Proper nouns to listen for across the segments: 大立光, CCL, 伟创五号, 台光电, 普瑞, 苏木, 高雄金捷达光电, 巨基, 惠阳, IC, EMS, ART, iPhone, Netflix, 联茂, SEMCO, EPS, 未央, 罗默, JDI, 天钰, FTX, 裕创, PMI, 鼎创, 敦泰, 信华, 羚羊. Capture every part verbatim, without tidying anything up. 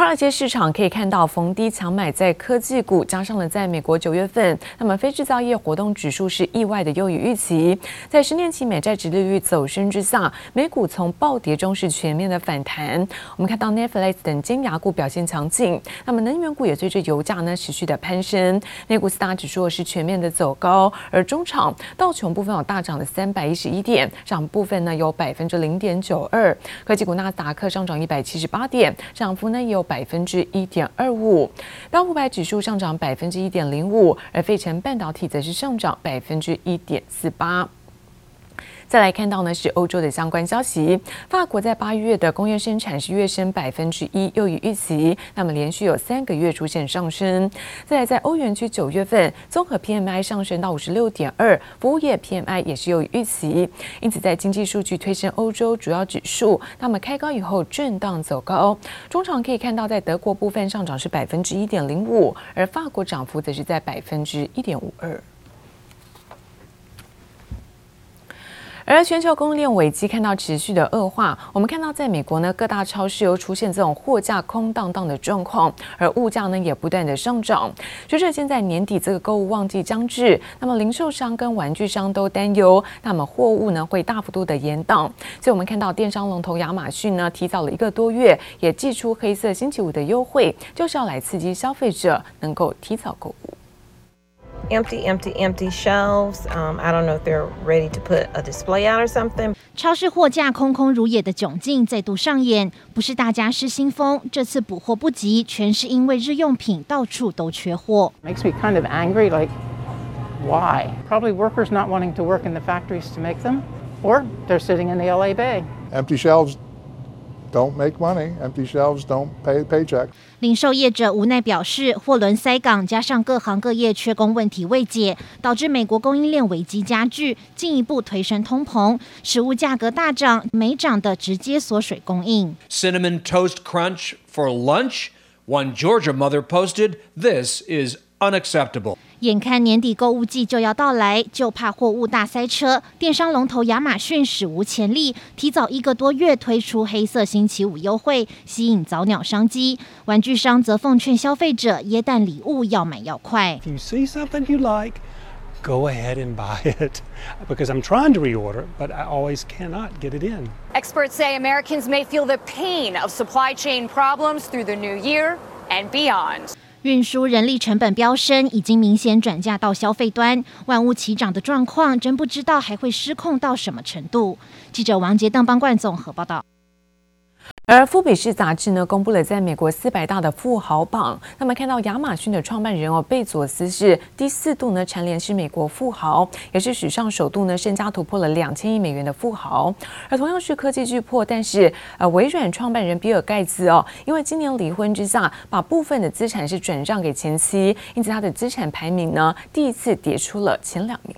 华尔街市场可以看到逢低强买在科技股，加上了在美国九月份，那么非制造业活动指数是意外的优于预期，在十年期美债殖利率走升之下，美股从暴跌中是全面的反弹。我们看到 Netflix 等尖牙股表现强劲，那么能源股也随着油价呢持续的攀升，美股四大指数是全面的走高，而中场道琼部分有大涨的三百一十一点，涨部分呢有百分之零点九二，科技股纳斯达克上涨一百七十八点，涨幅呢。有百分之一点二五，标普百指数上涨百分之一点零五，而费城半导体则是上涨百分之一点四八。再来看到呢是欧洲的相关消息，法国在八月的工业生产是跃升百分之一，优于预期，那么连续有三个月出现上升。再来在欧元区九月份，综合 P M I 上升到五十六点二，服务业 P M I 也是优于预期，因此在经济数据推升欧洲主要指数，那么开高以后震荡走高。中场可以看到，在德国部分上涨是百分之一点零五，而法国涨幅则是在百分之一点五二。而全球供应链危机看到持续的恶化，我们看到在美国呢各大超市又出现这种货架空荡荡的状况，而物价呢也不断的上涨。随着现在年底这个购物旺季将至，那么零售商跟玩具商都担忧，那么货物呢会大幅度的延档。所以我们看到电商龙头亚马逊呢提早了一个多月，也祭出黑色星期五的优惠，就是要来刺激消费者能够提早购物。Empty, empty, empty shelves. Um, I don't know if they're ready to put a display out or something. 超市货架空空如也的窘境再度上演，不是大家失心疯，这次补货不及，全是因为日用品到处都缺货。Makes me kind of angry, like why? Probably workers not wanting to work in the factories to make them, or they're sitting in the L A Bay. Empty shelves.Don't make money. Empty shelves don't pay paycheck. 零售业者无奈表示，货轮塞港加上各行各业缺工问题未解，导致美国供应链危机加剧，进一步推升通膨，食物价格大涨，没涨的直接缩水供应。Cinnamon toast crunch for lunch. One Georgia mother posted, "This is unacceptable."眼看年底购物季就要到来，就怕货物大塞车。电商龙头亚马逊史无前例，提早一个多月推出黑色星期五优惠，吸引早鸟商机。玩具商则奉劝消费者，耶诞礼物要买要快。If you see something you like, go ahead and buy it, because I'm trying to reorder, but I always cannot get it in. Experts say Americans may feel the pain of supply chain problems through the new year and beyond.运输人力成本飙升，已经明显转嫁到消费端，万物齐涨的状况，真不知道还会失控到什么程度。记者王杰、邓邦冠综合报道。而富比士杂志呢公布了在美国四百大的富豪榜，那么看到亚马逊的创办人哦贝佐斯是第四度呢蝉联是美国富豪，也是史上首度呢身家突破了两千亿美元的富豪。而同样是科技巨擘，但是呃微软创办人比尔盖茨哦，因为今年离婚之下，把部分的资产是转让给前妻，因此他的资产排名呢第一次跌出了前两名。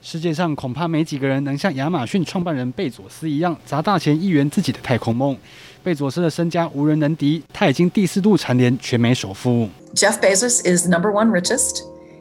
世界上恐怕没几个人能像亚马逊创办人贝佐斯一样砸大钱一圆自己的太空梦。贝佐斯的身家无人能敌，他已经第四度蝉联全美首富。Jeff Bezos is number one richest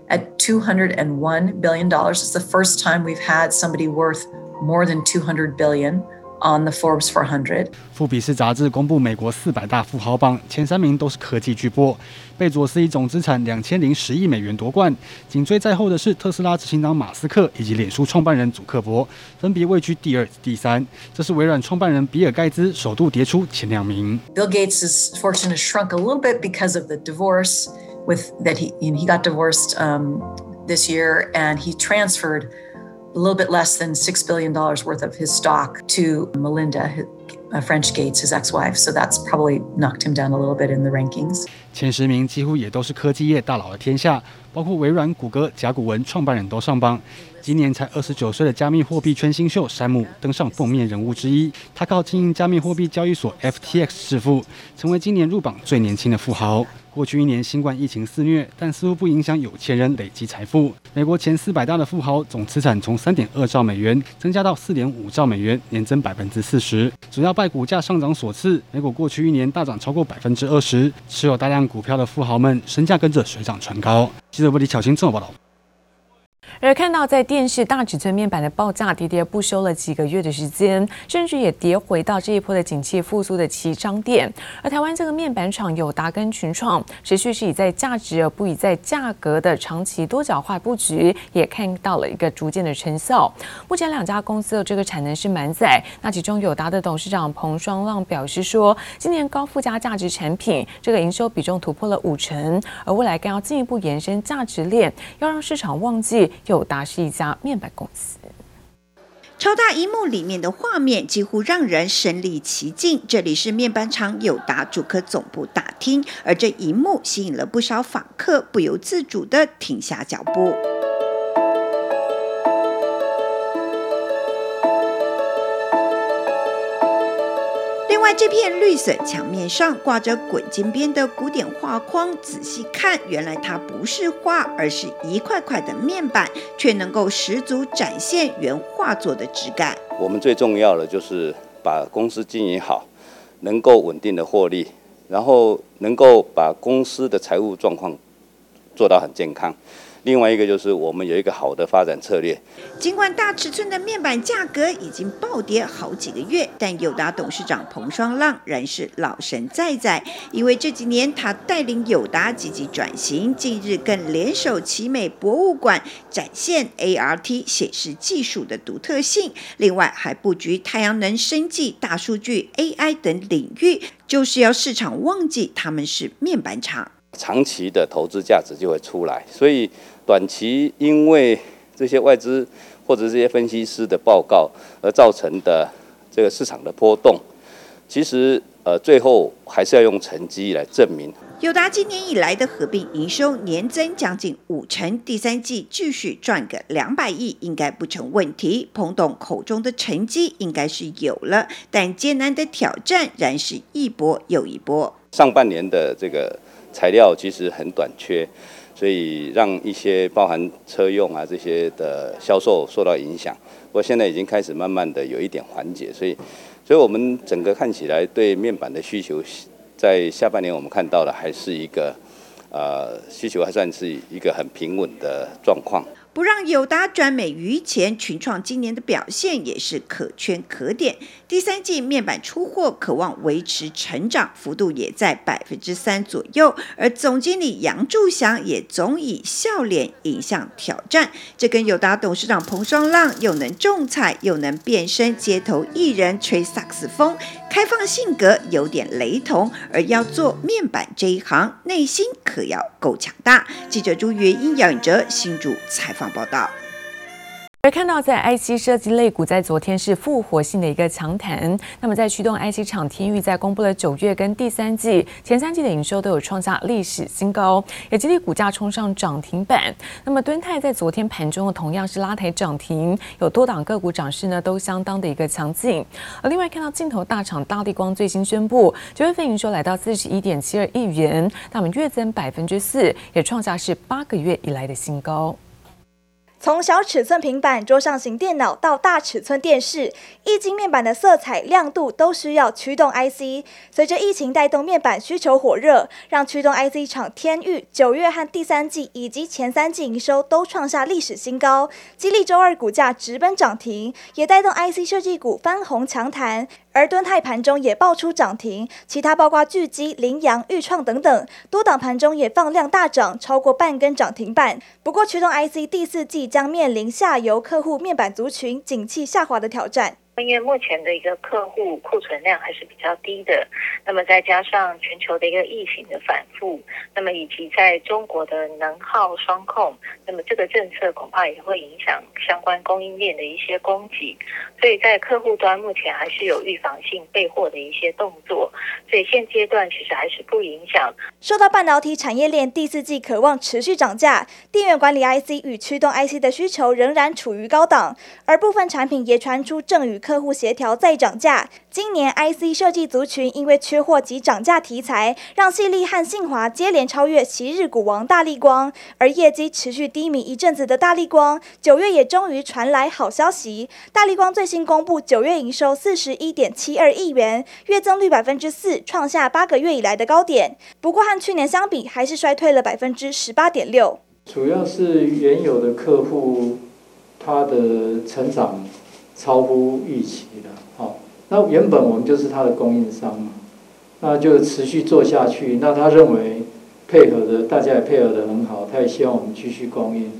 at two hundred one billion dollars. It's the first time we've had somebody worth more than two hundred billion on the Forbes four hundred. 富比士杂志公布美国四百大富豪榜，前三名都是科技巨擘。贝佐斯以总资产两千零十亿美元夺冠，紧追在后的是特斯拉执行长马斯克以及脸书创办人祖克伯，分别位居第二、第三。这是微软创办人比尔盖茨首度跌出前两名。Bill Gates' fortune has shrunk a little bit because of the divorce with that he he got divorced um, this year and he transferred.A little bit less than six billion dollars worth of his stock to Melinda, French Gates, his ex-wife. So that's probably knocked him down a little bit in the rankings. 前十名几乎也都是科技业大佬的天下，包括微软、谷歌、甲骨文创办人都上榜。今年才二十九岁的加密货币圈新秀山姆登上封面人物之一，他靠经营加密货币交易所 F T X 致富，成为今年入榜最年轻的富豪。过去一年新冠疫情肆虐，但似乎不影响有钱人累积财富。美国前四百大的富豪总资产从三点二兆美元增加到四点五兆美元，年增百分之四十，主要拜股价上涨所赐。美股过去一年大涨超过百分之二十，持有大量股票的富豪们身价跟着水涨船高。记者魏立巧新综合报道。而看到在电视大尺寸面板的报价跌跌不休了几个月的时间，甚至也跌回到这一波的景气复苏的起涨点。而台湾这个面板厂友达跟群创，持续是以在价值而不以在价格的长期多角化布局，也看到了一个逐渐的成效。目前两家公司的这个产能是满载，那其中友达的董事长彭双浪表示说，今年高附加价值产品这个营收比重突破了五成，而未来更要进一步延伸价值链，要让市场忘记友达是一家面板公司。超大荧幕里面的画面几乎让人身临其境，这里是面板厂友达竹科总部大厅，而这一幕吸引了不少访客，不由自主地停下脚步。另外，这片绿色墙面上挂着滚金边的古典画框，仔细看，原来它不是画，而是一块块的面板，却能够十足展现原画作的质感。我们最重要的就是把公司经营好，能够稳定的获利，然后能够把公司的财务状况做到很健康。另外一个就是我们有一个好的发展策略。尽管大尺寸的面板价格已经暴跌好几个月，但友达董事长彭双浪仍是老神在在，因为这几年他带领友达积极转型，近日更联手奇美博物馆展现 A R T 显示技术的独特性，另外还布局太阳能、生技、大数据、A I 等领域，就是要市场忘记他们是面板厂，长期的投资价值就会出来。所以短期因为这些外资或者这些分析师的报告而造成的这个市场的波动，其实呃最后还是要用成绩来证明。友达今年以来的合并营收年增将近五成，第三季继续赚个两百亿应该不成问题。彭董口中的成绩应该是有了，但艰难的挑战仍是一波又一波。上半年的这个材料其实很短缺，所以让一些包含车用啊这些的销售受到影响。不过现在已经开始慢慢的有一点缓解，所以，所以我们整个看起来对面板的需求，在下半年我们看到的还是一个，呃，需求还算是一个很平稳的状况。不让友达转美于前，群创今年的表现也是可圈可点。第三季面板出货可望维持成长幅度也在百分之三左右，而总经理杨柱祥也总以笑脸迎向挑战。这跟友达董事长彭双浪又能种菜又能变身街头艺人吹萨克斯风，开放性格有点雷同，而要做面板这一行，内心可要够强大。记者朱元英、姚颖哲新竹采访报道。而看到在 I C 设计类股在昨天是复活性的一个强弹，那么在驱动 I C 厂天钰在公布了九月跟第三季、前三季的营收都有创下历史新高，也激励股价冲上涨停板。那么敦泰在昨天盘中同样是拉抬涨停，有多档个股涨势呢都相当的一个强劲。而另外看到镜头大厂大立光最新宣布，九月份营收来到四十一点七二亿元，那么月增百分之四，也创下是八个月以来的新高。从小尺寸平板、桌上型电脑到大尺寸电视，液晶面板的色彩亮度都需要驱动 I C。随着疫情带动面板需求火热，让驱动 I C 厂天钰九月和第三季以及前三季营收都创下历史新高，激励周二股价直奔涨停，也带动 I C 设计股翻红强弹。而敦泰盘中也爆出涨停，其他包括巨基、羚羊、裕创等等，多档盘中也放量大涨，超过半根涨停板。不过，驱动 I C 第四季将面临下游客户面板族群景气下滑的挑战。因为目前的一个客户库存量还是比较低的，那么再加上全球的一个疫情的反复，那么以及在中国的能耗双控，那么这个政策恐怕也会影响相关供应链的一些供给，所以在客户端目前还是有预防性备货的一些动作，所以现阶段其实还是不影响。受到半导体产业链第四季可望持续涨价，电源管理 I C 与驱动 I C 的需求仍然处于高档，而部分产品也传出正与客户协调再涨价。今年 I C 设计族群因为缺货及涨价题材，让系力和信华接连超越昔日股王大立光，而业绩持续低迷一阵子的大立光，九月也终于传来好消息。大立光最新公布九月营收四十一点七二亿元，月增率百分之四，创下八个月以来的高点。不过和去年相比，还是衰退了百分之十八点六。主要是原有的客户他的成长超乎预期了，好，那原本我们就是他的供应商嘛，那就持续做下去，那他认为配合的大家也配合的很好，他也希望我们继续供应，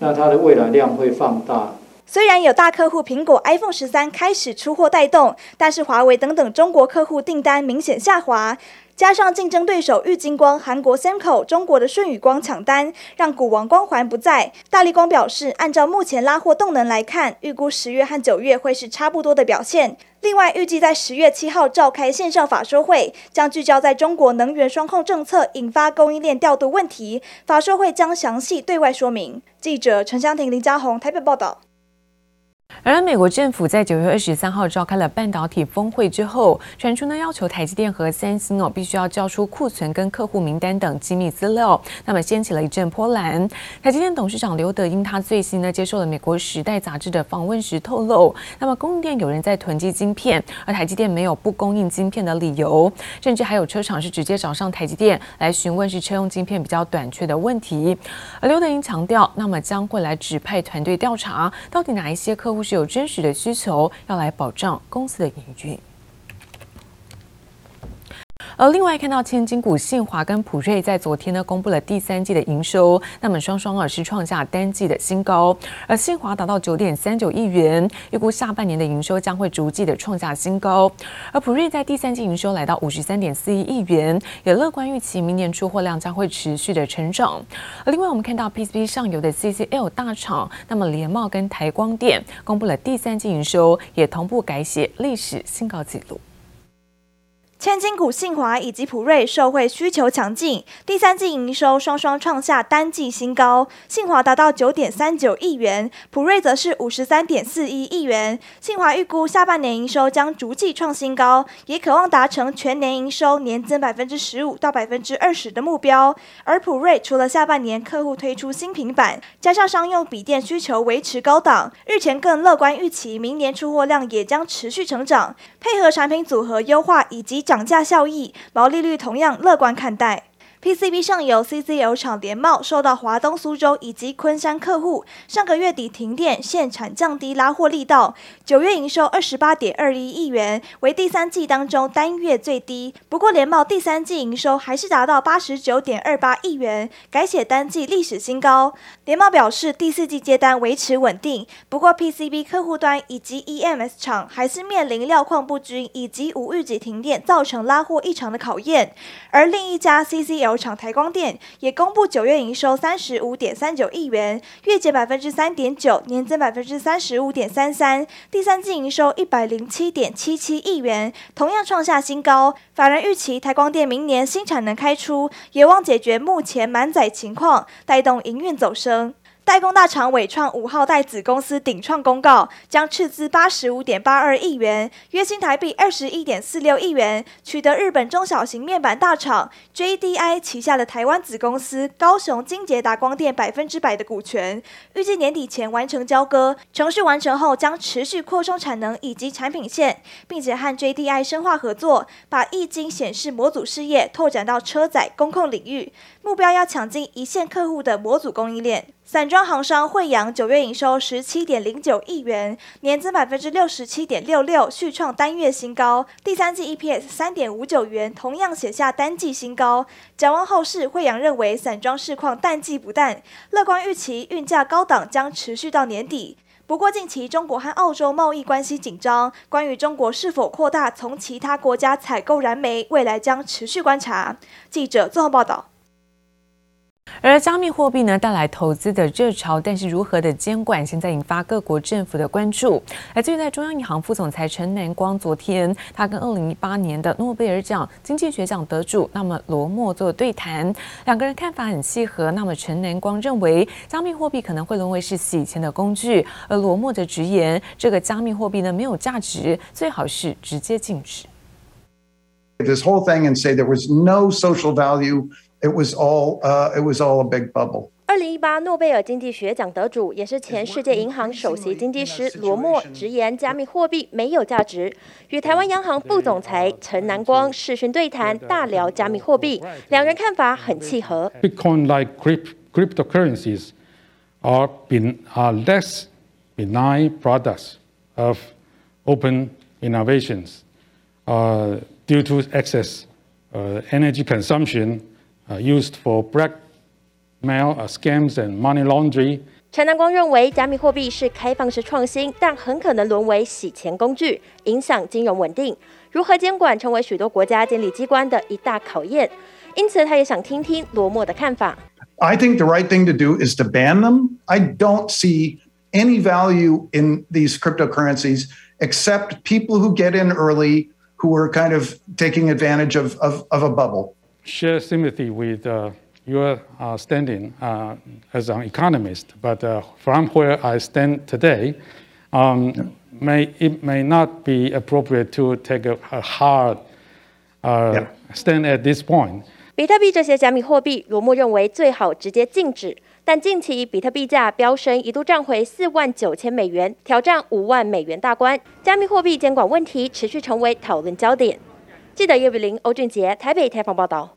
那他的未来量会放大。虽然有大客户苹果 iPhone 十三 开始出货带动，但是华为等等中国客户订单明显下滑，加上竞争对手玉晶光、韩国 SEMCO、中国的舜宇光抢单，让股王光环不在。大立光表示，按照目前拉货动能来看，预估十月和九月会是差不多的表现。另外，预计在十月七号召开线上法说会，将聚焦在中国能源双控政策引发供应链调度问题，法说会将详细对外说明。记者陈香婷、林嘉宏台北报道。而美国政府在九月二十三号召开了半导体峰会之后，传出呢要求台积电和三星哦必须要交出库存跟客户名单等机密资料，那么掀起了一阵波澜。台积电董事长刘德英他最新呢接受了美国《时代》杂志的访问时透露，那么供应链有人在囤积晶片，而台积电没有不供应晶片的理由，甚至还有车厂是直接找上台积电来询问是车用晶片比较短缺的问题。而刘德英强调，那么将会来指派团队调查到底哪一些客户是有真实的需求，要来保障公司的营运。而另外看到千金股信华跟普瑞在昨天呢公布了第三季的营收，那么双双是创下单季的新高，而信华达到 九点三九亿元，预估下半年的营收将会逐季的创下新高，而普瑞在第三季营收来到 五十三点四一亿元，也乐观预期明年出货量将会持续的成长。而另外我们看到 P C B 上游的 C C L 大厂，那么联茂跟台光电公布了第三季营收，也同步改写历史新高纪录。千金股信华以及普瑞受惠需求强劲，第三季营收双双创下单季新高，信华达到 九点三九亿元，普瑞则是 五十三点四一亿元。信华预估下半年营收将逐季创新高，也渴望达成全年营收年增 百分之十五 到 百分之二十 的目标。而普瑞除了下半年客户推出新平板，加上商用笔电需求维持高档，日前更乐观预期明年出货量也将持续成长，配合产品组合优化以及涨价效益，毛利率同样乐观看待。P C B 上游 C C L 厂联茂受到华东、苏州以及昆山客户上个月底停电限产降低拉货力道，九月营收 二十八点二一亿元，为第三季当中单月最低。不过联茂第三季营收还是达到 八十九点二八亿元，改写单季历史新高。联茂表示第四季接单维持稳定，不过 P C B 客户端以及 E M S 厂还是面临料况不均以及无预警停电造成拉货异常的考验。而另一家 C C L厂台光电也公布九月营收 三十五点三九亿元，月减 百分之三点九， 年增 百分之三十五点三三， 第三季营收 一百零七点七七亿元，同样创下新高。法人预期台光电明年新产能开出，也望解决目前满载情况，带动营运走升。代工大厂伟创五号代子公司鼎创公告，将斥资 八十五点八二亿元，约新台币 二十一点四六亿元，取得日本中小型面板大厂 J D I 旗下的台湾子公司高雄金捷达光电 百分之百 的股权，预计年底前完成交割，程序完成后将持续扩充产能以及产品线，并且和 J D I 深化合作，把液晶显示模组事业拓展到车载工控领域，目标要抢进一线客户的模组供应链。散装航商惠阳九月营收 十七点零九亿元，年增 百分之六十七点六六， 续创单月新高，第三季 E P S 三点五九元，同样写下单季新高。展望后市，惠阳认为散装市况淡季不淡，乐观预期运价高档将持续到年底。不过近期中国和澳洲贸易关系紧张，关于中国是否扩大从其他国家采购燃煤，未来将持续观察。记者综合报道。而加密货币呢带来投资的热潮，但是如何的监管现在引发各国政府的关注。来自于在中央银行副总裁陈南光，昨天他跟二零一八年的诺贝尔奖经济学奖得主那么罗默做对谈，两个人看法很契合。那么陈南光认为加密货币可能会沦为是洗钱的工具，而罗默则直言这个加密货币呢没有价值，最好是直接禁止。This whole thing and say there was no social value.It was all, uh, it was all a big bubble.二零一八诺贝尔经济学奖得主，也是前世界银行首席经济师罗默直言，加密货币没有价值。与台湾央行副总裁陈南光视讯对谈，大聊加密货币，两人看法很契合。Bitcoin like cryptocurrencies are, ben, are less benign products of open innovations uh, due to excess uh, energy consumption uh, used for blackmail uh, scams and money laundering.陈南光认为，加密货币是开放式创新，但很可能沦为洗钱工具，影响金融稳定。如何监管成为许多国家监理机关的一大考验。因此，他也想听听罗默的看法。I think the right thing to do is to ban them. I don't see any value in these cryptocurrencies except people who get in early, who are kind of taking advantage of of, of a bubble. Share sympathy with.、Uh...Your uh, standing uh, as an economist, but uh, from where I stand today, um, yeah. may, it may not be appropriate to take a, a hard uh, yeah. stand at this point. 比特币这些加密货币，罗默认为最好直接禁止。但近期比特币价飙升，一度站回四万九千美元，挑战五万美元大关。加密货币监管问题持续成为讨论焦点。记者叶伟玲、欧俊杰台北采访报道。